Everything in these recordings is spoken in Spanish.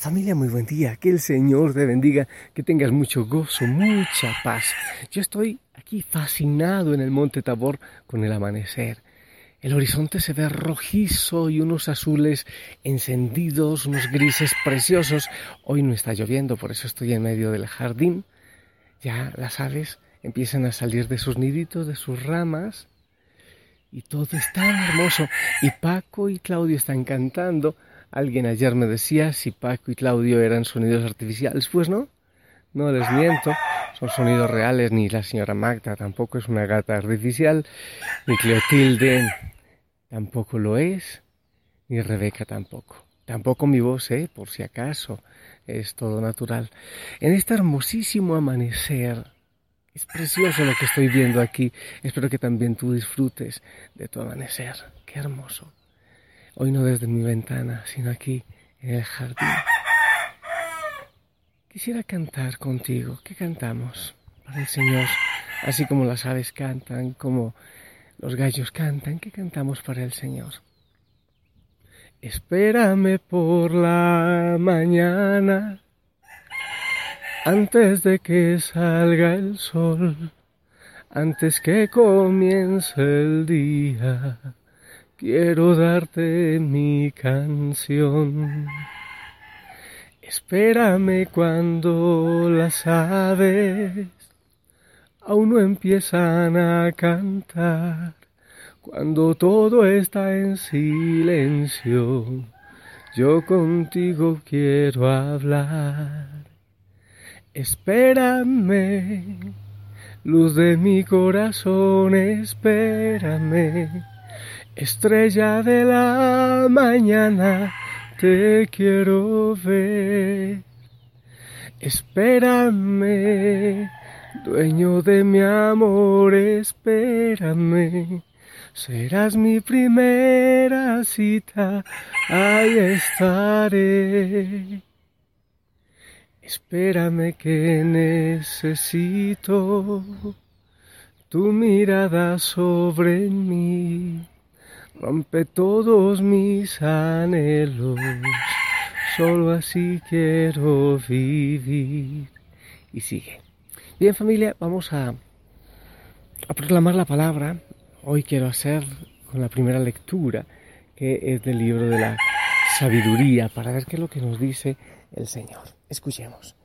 Familia, muy buen día, que el Señor te bendiga, que tengas mucho gozo, mucha paz. Yo estoy aquí fascinado en el Monte Tabor con el amanecer. El horizonte se ve rojizo y unos azules encendidos, unos grises preciosos. Hoy no está lloviendo, por eso estoy en medio del jardín. Ya las aves empiezan a salir de sus niditos, de sus ramas, y todo es tan hermoso. Y Paco y Claudio están cantando. Alguien ayer me decía si Paco y Claudio eran sonidos artificiales. Pues no, no les miento, son sonidos reales. Ni la señora Magda tampoco es una gata artificial, ni Cleotilde tampoco lo es, ni Rebeca tampoco. Tampoco mi voz, por si acaso, es todo natural. En este hermosísimo amanecer, es precioso lo que estoy viendo aquí. Espero que también tú disfrutes de tu amanecer. ¡Qué hermoso! Hoy no desde mi ventana, sino aquí en el jardín. Quisiera cantar contigo. ¿Qué cantamos para el Señor? Así como las aves cantan, como los gallos cantan, ¿qué cantamos para el Señor? Espérame por la mañana, antes de que salga el sol, antes que comience el día. Quiero darte mi canción. Espérame cuando las aves aún no empiezan a cantar, cuando todo está en silencio, yo contigo quiero hablar. Espérame, luz de mi corazón, espérame. Estrella de la mañana, te quiero ver. Espérame, dueño de mi amor, espérame. Serás mi primera cita, ahí estaré. Espérame que necesito tu mirada sobre mí. Rompe todos mis anhelos, solo así quiero vivir. Y sigue. Bien, familia, vamos a proclamar la palabra. Hoy quiero hacer con la primera lectura, que es del libro de la sabiduría, para ver qué es lo que nos dice el Señor. Escuchemos.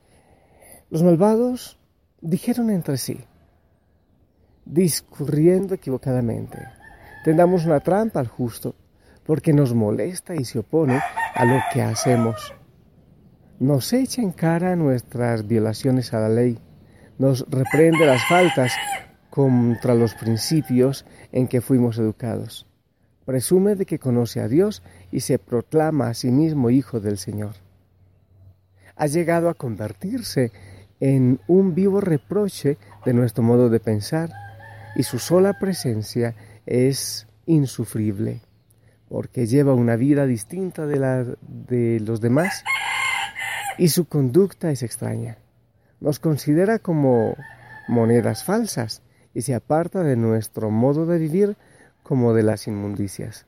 Los malvados dijeron entre sí, discurriendo equivocadamente: tendamos una trampa al justo, porque nos molesta y se opone a lo que hacemos. Nos echa en cara nuestras violaciones a la ley, nos reprende las faltas contra los principios en que fuimos educados. Presume de que conoce a Dios y se proclama a sí mismo hijo del Señor. Ha llegado a convertirse en un vivo reproche de nuestro modo de pensar, y su sola presencia es insufrible, porque lleva una vida distinta de los demás y su conducta es extraña. Nos considera como monedas falsas y se aparta de nuestro modo de vivir como de las inmundicias.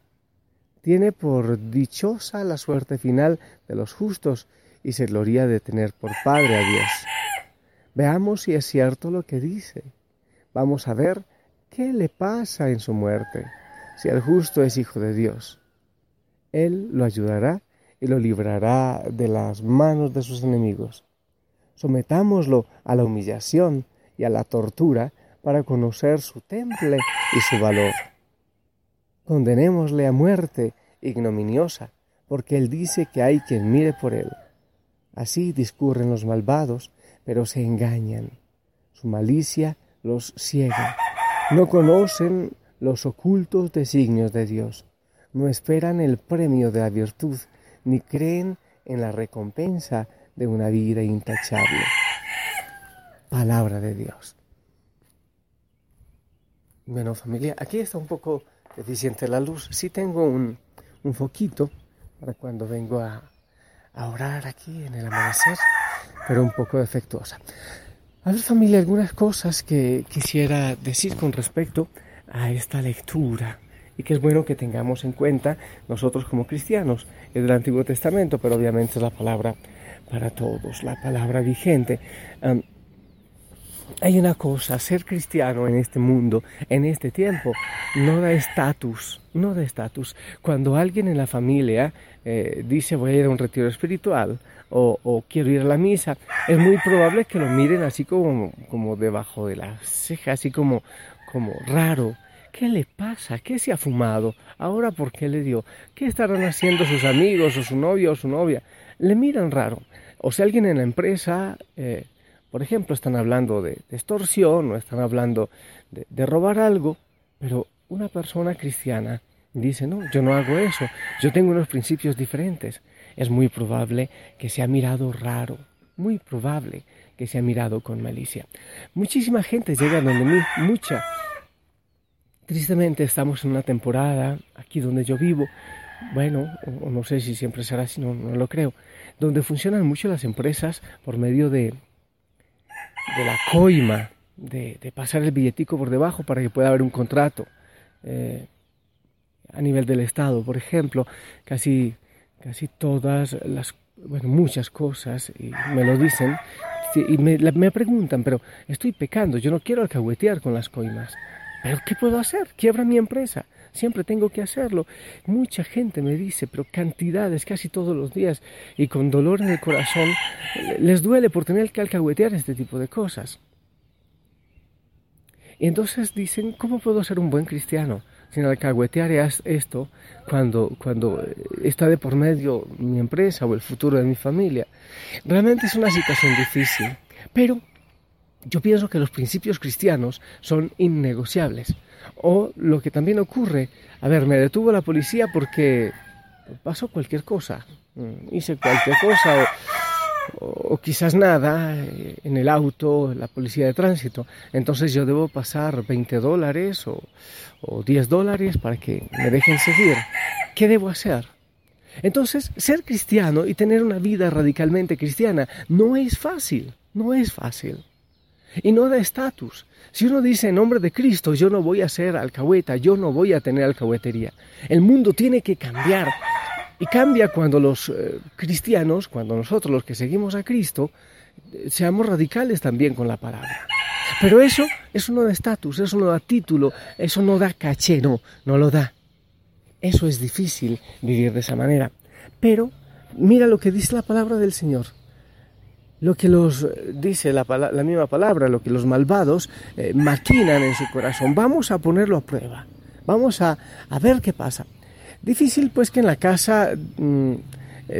Tiene por dichosa la suerte final de los justos y se gloria de tener por padre a Dios. Veamos si es cierto lo que dice. Vamos a ver ¿qué le pasa en su muerte? Si el justo es hijo de Dios, Él lo ayudará y lo librará de las manos de sus enemigos. Sometámoslo a la humillación y a la tortura para conocer su temple y su valor. Condenémosle a muerte ignominiosa, porque Él dice que hay quien mire por Él. Así discurren los malvados, pero se engañan. Su malicia los ciega. No conocen los ocultos designios de Dios, no esperan el premio de la virtud, ni creen en la recompensa de una vida intachable. Palabra de Dios. Bueno, familia, aquí está un poco deficiente la luz. Sí tengo un foquito para cuando vengo a orar aquí en el amanecer, pero un poco defectuosa. A ver, familia, algunas cosas que quisiera decir con respecto a esta lectura y que es bueno que tengamos en cuenta nosotros como cristianos. Es del Antiguo Testamento, pero obviamente es la palabra para todos, la palabra vigente. Hay una cosa, ser cristiano en este mundo, en este tiempo, no da estatus, no da estatus. Cuando alguien en la familia dice voy a ir a un retiro espiritual o quiero ir a la misa, es muy probable que lo miren así como debajo de la ceja, así como raro. ¿Qué le pasa? ¿Qué se ha fumado? ¿Ahora por qué le dio? ¿Qué estarán haciendo sus amigos o su novio o su novia? Le miran raro. O sea, alguien en la empresa... Por ejemplo, están hablando de extorsión o están hablando de robar algo, pero una persona cristiana dice, no, yo no hago eso, yo tengo unos principios diferentes. Es muy probable que se ha mirado raro, muy probable que se ha mirado con malicia. Muchísima gente llega donde mí, mucha. Tristemente estamos en una temporada, aquí donde yo vivo, bueno, o no sé si siempre será así, no lo creo, donde funcionan mucho las empresas por medio de la coima, de pasar el billetico por debajo para que pueda haber un contrato a nivel del Estado. Por ejemplo, casi todas las, bueno, muchas cosas, y me lo dicen, y me preguntan, pero estoy pecando, yo no quiero alcahuetear con las coimas. ¿Pero qué puedo hacer? Quiebra mi empresa. Siempre tengo que hacerlo. Mucha gente me dice, pero cantidades, casi todos los días, y con dolor en el corazón, les duele por tener que alcahuetear este tipo de cosas. Y entonces dicen, ¿cómo puedo ser un buen cristiano sin alcahuetear esto cuando está de por medio mi empresa o el futuro de mi familia? Realmente es una situación difícil, pero... yo pienso que los principios cristianos son innegociables. O lo que también ocurre, a ver, me detuvo la policía porque pasó cualquier cosa, hice cualquier cosa o quizás nada en el auto, la policía de tránsito. Entonces yo debo pasar $20 o $10 para que me dejen seguir. ¿Qué debo hacer? Entonces, ser cristiano y tener una vida radicalmente cristiana no es fácil, no es fácil. Y no da estatus. Si uno dice en nombre de Cristo, yo no voy a ser alcahueta, yo no voy a tener alcahuetería. El mundo tiene que cambiar. Y cambia cuando los cristianos, cuando nosotros los que seguimos a Cristo, seamos radicales también con la palabra. Pero eso no da estatus, eso no da título, eso no da caché, no lo da. Eso es difícil vivir de esa manera. Pero mira lo que dice la palabra del Señor. Lo que los dice la misma palabra, lo que los malvados maquinan en su corazón. Vamos a ponerlo a prueba, vamos a ver qué pasa. Difícil pues que en la casa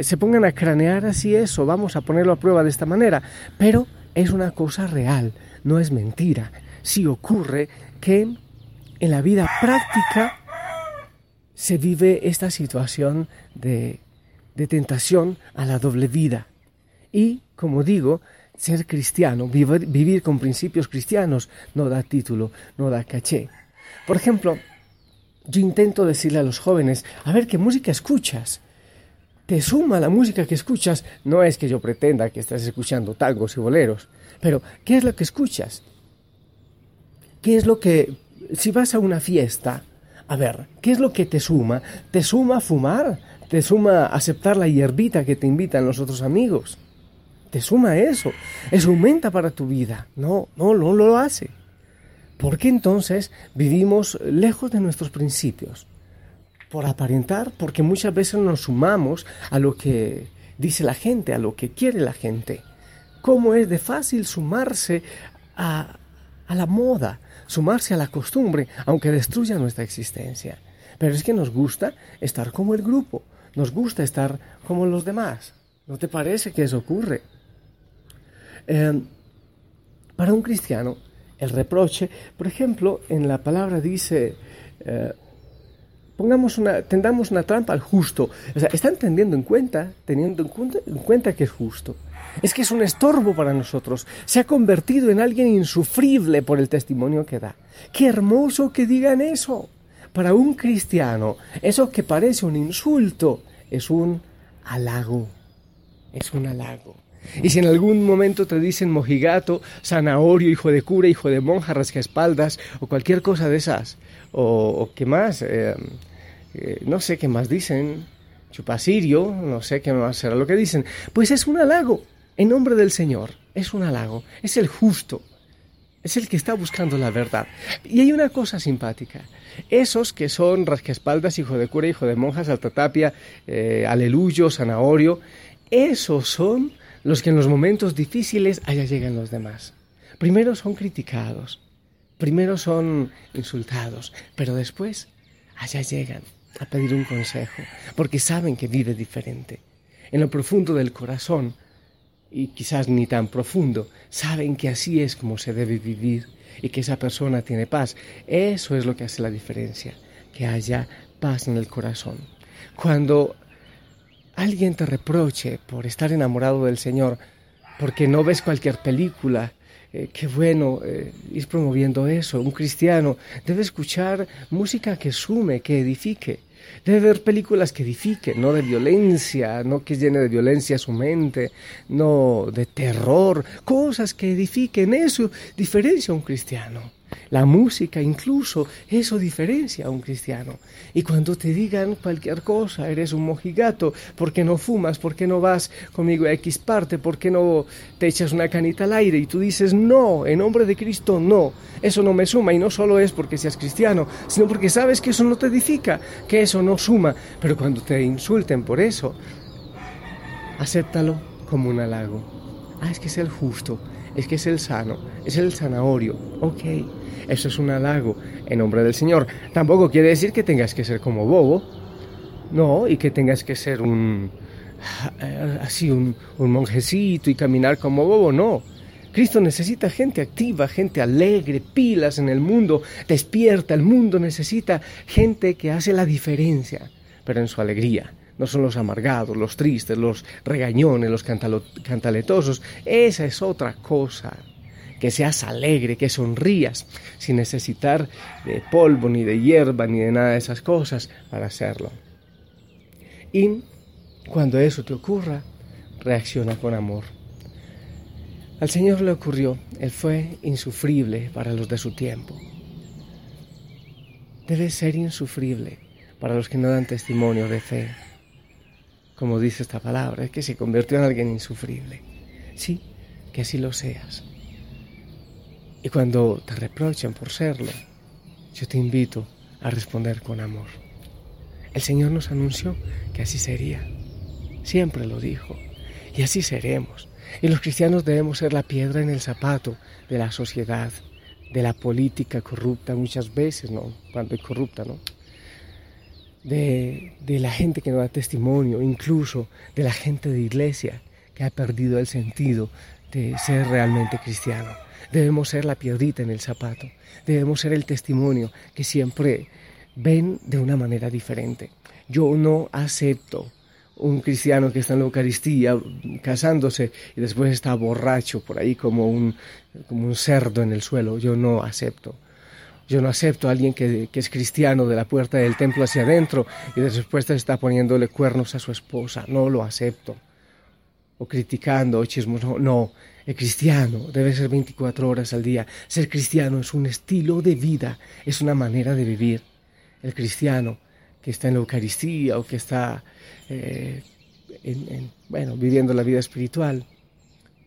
se pongan a cranear así eso, vamos a ponerlo a prueba de esta manera. Pero es una cosa real, no es mentira. Sí ocurre que en la vida práctica se vive esta situación de tentación a la doble vida. Y, como digo, ser cristiano, vivir con principios cristianos, no da título, no da caché. Por ejemplo, yo intento decirle a los jóvenes, a ver, ¿qué música escuchas? Te suma la música que escuchas. No es que yo pretenda que estás escuchando tangos y boleros, pero ¿qué es lo que escuchas? ¿Qué es lo que, si vas a una fiesta, a ver, qué es lo que te suma? ¿Te suma fumar? ¿Te suma aceptar la hierbita que te invitan los otros amigos? ¿Te suma eso? ¿Eso aumenta para tu vida? No lo hace. ¿Por qué entonces vivimos lejos de nuestros principios? Por aparentar, porque muchas veces nos sumamos a lo que dice la gente, a lo que quiere la gente. ¿Cómo es de fácil sumarse a la moda, sumarse a la costumbre, aunque destruya nuestra existencia? Pero es que nos gusta estar como el grupo, nos gusta estar como los demás. ¿No te parece que eso ocurre? Para un cristiano, el reproche, por ejemplo, en la palabra dice, tendamos una trampa al justo. O sea, están teniendo en cuenta que es justo. Es que es un estorbo para nosotros. Se ha convertido en alguien insufrible por el testimonio que da. ¡Qué hermoso que digan eso! Para un cristiano, eso que parece un insulto es un halago. Y si en algún momento te dicen mojigato, zanahorio, hijo de cura, hijo de monja, rascaespaldas, o cualquier cosa de esas, o qué más, no sé qué más dicen, chupacirio, no sé qué más será lo que dicen, pues es un halago, en nombre del Señor, es un halago, es el justo, es el que está buscando la verdad. Y hay una cosa simpática, esos que son rascaespaldas, hijo de cura, hijo de monja, saltatapia, aleluyo, zanahorio, esos son los que en los momentos difíciles allá llegan los demás. Primero son criticados, primero son insultados, pero después allá llegan a pedir un consejo, porque saben que vive diferente. En lo profundo del corazón, y quizás ni tan profundo, saben que así es como se debe vivir y que esa persona tiene paz. Eso es lo que hace la diferencia, que haya paz en el corazón. Cuando alguien te reproche por estar enamorado del Señor, porque no ves cualquier película, qué bueno ir promoviendo eso. Un cristiano debe escuchar música que sume, que edifique. Debe ver películas que edifiquen, no de violencia, no que llene de violencia su mente, no de terror. Cosas que edifiquen, eso diferencia a un cristiano. La música incluso, eso diferencia a un cristiano. Y cuando te digan cualquier cosa, eres un mojigato, ¿por qué no fumas? ¿Por qué no vas conmigo a X parte? ¿Por qué no te echas una canita al aire? Y tú dices, no, en nombre de Cristo, no. Eso no me suma, y no solo es porque seas cristiano, sino porque sabes que eso no te edifica, que eso no suma. Pero cuando te insulten por eso, acéptalo como un halago. Ah, es que es el justo, es que es el sano, es el zanahorio. Ok, eso es un halago en nombre del Señor. Tampoco quiere decir que tengas que ser como bobo, no, y que tengas que ser un monjecito y caminar como bobo, no. Cristo necesita gente activa, gente alegre, pilas en el mundo, despierta. El mundo necesita gente que hace la diferencia, pero en su alegría. No son los amargados, los tristes, los regañones, los cantaletosos. Esa es otra cosa. Que seas alegre, que sonrías, sin necesitar de polvo, ni de hierba, ni de nada de esas cosas para hacerlo. Y cuando eso te ocurra, reacciona con amor. Al Señor le ocurrió, Él fue insufrible para los de su tiempo. Debes ser insufrible para los que no dan testimonio de fe. Como dice esta palabra, es que se convirtió en alguien insufrible. Sí, que así lo seas. Y cuando te reprochen por serlo, yo te invito a responder con amor. El Señor nos anunció que así sería. Siempre lo dijo. Y así seremos. Y los cristianos debemos ser la piedra en el zapato de la sociedad, de la política corrupta muchas veces, ¿no? Cuando es corrupta, ¿no? De la gente que no da testimonio, incluso de la gente de iglesia que ha perdido el sentido de ser realmente cristiano. Debemos ser la piedrita en el zapato, debemos ser el testimonio que siempre ven de una manera diferente. Yo no acepto un cristiano que está en la Eucaristía casándose y después está borracho por ahí como un cerdo en el suelo. Yo no acepto. Yo no acepto a alguien que es cristiano de la puerta del templo hacia adentro y después está poniéndole cuernos a su esposa. No lo acepto. O criticando, o chismos. No, el cristiano debe ser 24 horas al día. Ser cristiano es un estilo de vida, es una manera de vivir. El cristiano que está en la Eucaristía o que está viviendo la vida espiritual,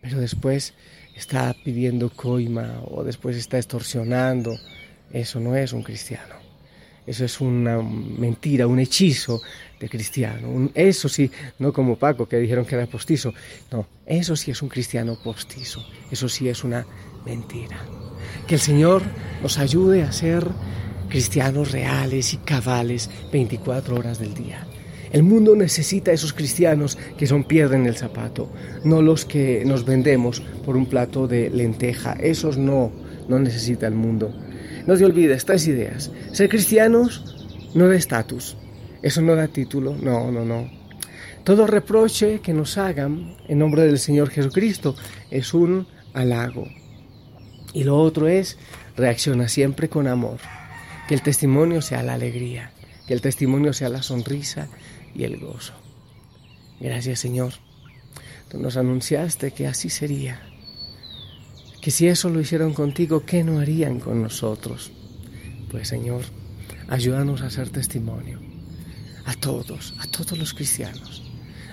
pero después está pidiendo coima o después está extorsionando. Eso no es un cristiano, eso es una mentira, un hechizo de cristiano. Eso sí, no como Paco, que dijeron que era postizo. No, eso sí es un cristiano postizo, eso sí es una mentira. Que el Señor nos ayude a ser cristianos reales y cabales 24 horas del día. El mundo necesita esos cristianos que son piedra en el zapato, no los que nos vendemos por un plato de lenteja. Esos no necesita el mundo. No te olvides, 3 ideas. Ser cristianos no da estatus. Eso no da título. No. Todo reproche que nos hagan en nombre del Señor Jesucristo es un halago. Y lo otro es, reacciona siempre con amor. Que el testimonio sea la alegría. Que el testimonio sea la sonrisa y el gozo. Gracias, Señor. Tú nos anunciaste que así sería, que si eso lo hicieron contigo, ¿qué no harían con nosotros? Pues Señor, ayúdanos a ser testimonio a todos los cristianos.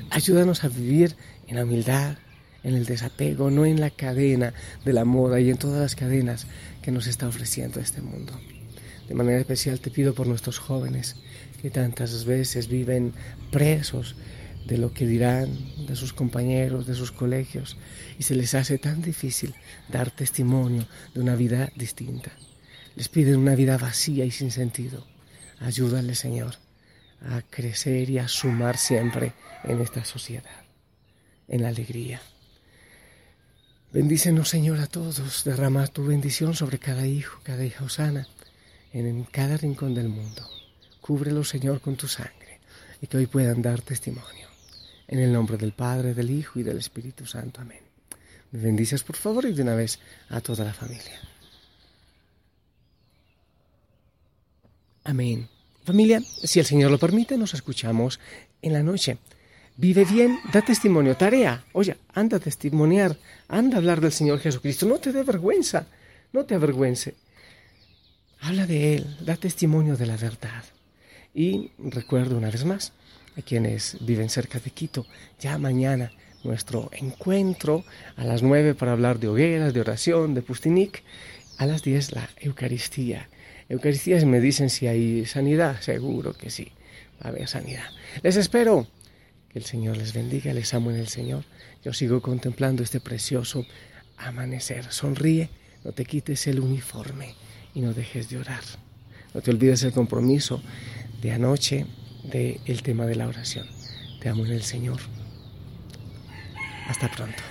Ayúdanos a vivir en la humildad, en el desapego, no en la cadena de la moda y en todas las cadenas que nos está ofreciendo este mundo. De manera especial te pido por nuestros jóvenes que tantas veces viven presos de lo que dirán de sus compañeros, de sus colegios, y se les hace tan difícil dar testimonio de una vida distinta. Les piden una vida vacía y sin sentido. Ayúdale, Señor, a crecer y a sumar siempre en esta sociedad, en la alegría. Bendícenos, Señor, a todos. Derrama tu bendición sobre cada hija Osana, en cada rincón del mundo. Cúbrelo, Señor, con tu sangre, y que hoy puedan dar testimonio. En el nombre del Padre, del Hijo y del Espíritu Santo. Amén. Me bendices, por favor, y de una vez a toda la familia. Amén. Familia, si el Señor lo permite, nos escuchamos en la noche. Vive bien, da testimonio, tarea. Oye, anda a testimoniar, anda a hablar del Señor Jesucristo. No te dé vergüenza, no te avergüence. Habla de Él, da testimonio de la verdad. Y recuerdo una vez más a quienes viven cerca de Quito, ya mañana nuestro encuentro a las 9 para hablar de hogueras, de oración, de Pustinik. A las 10 la Eucaristía. Eucaristías me dicen si hay sanidad, seguro que sí, va a haber sanidad. Les espero. Que el Señor les bendiga, les amo en el Señor. Yo sigo contemplando este precioso amanecer. Sonríe, no te quites el uniforme y no dejes de orar. No te olvides el compromiso de anoche del tema de la oración. Te amo en el Señor. Hasta pronto.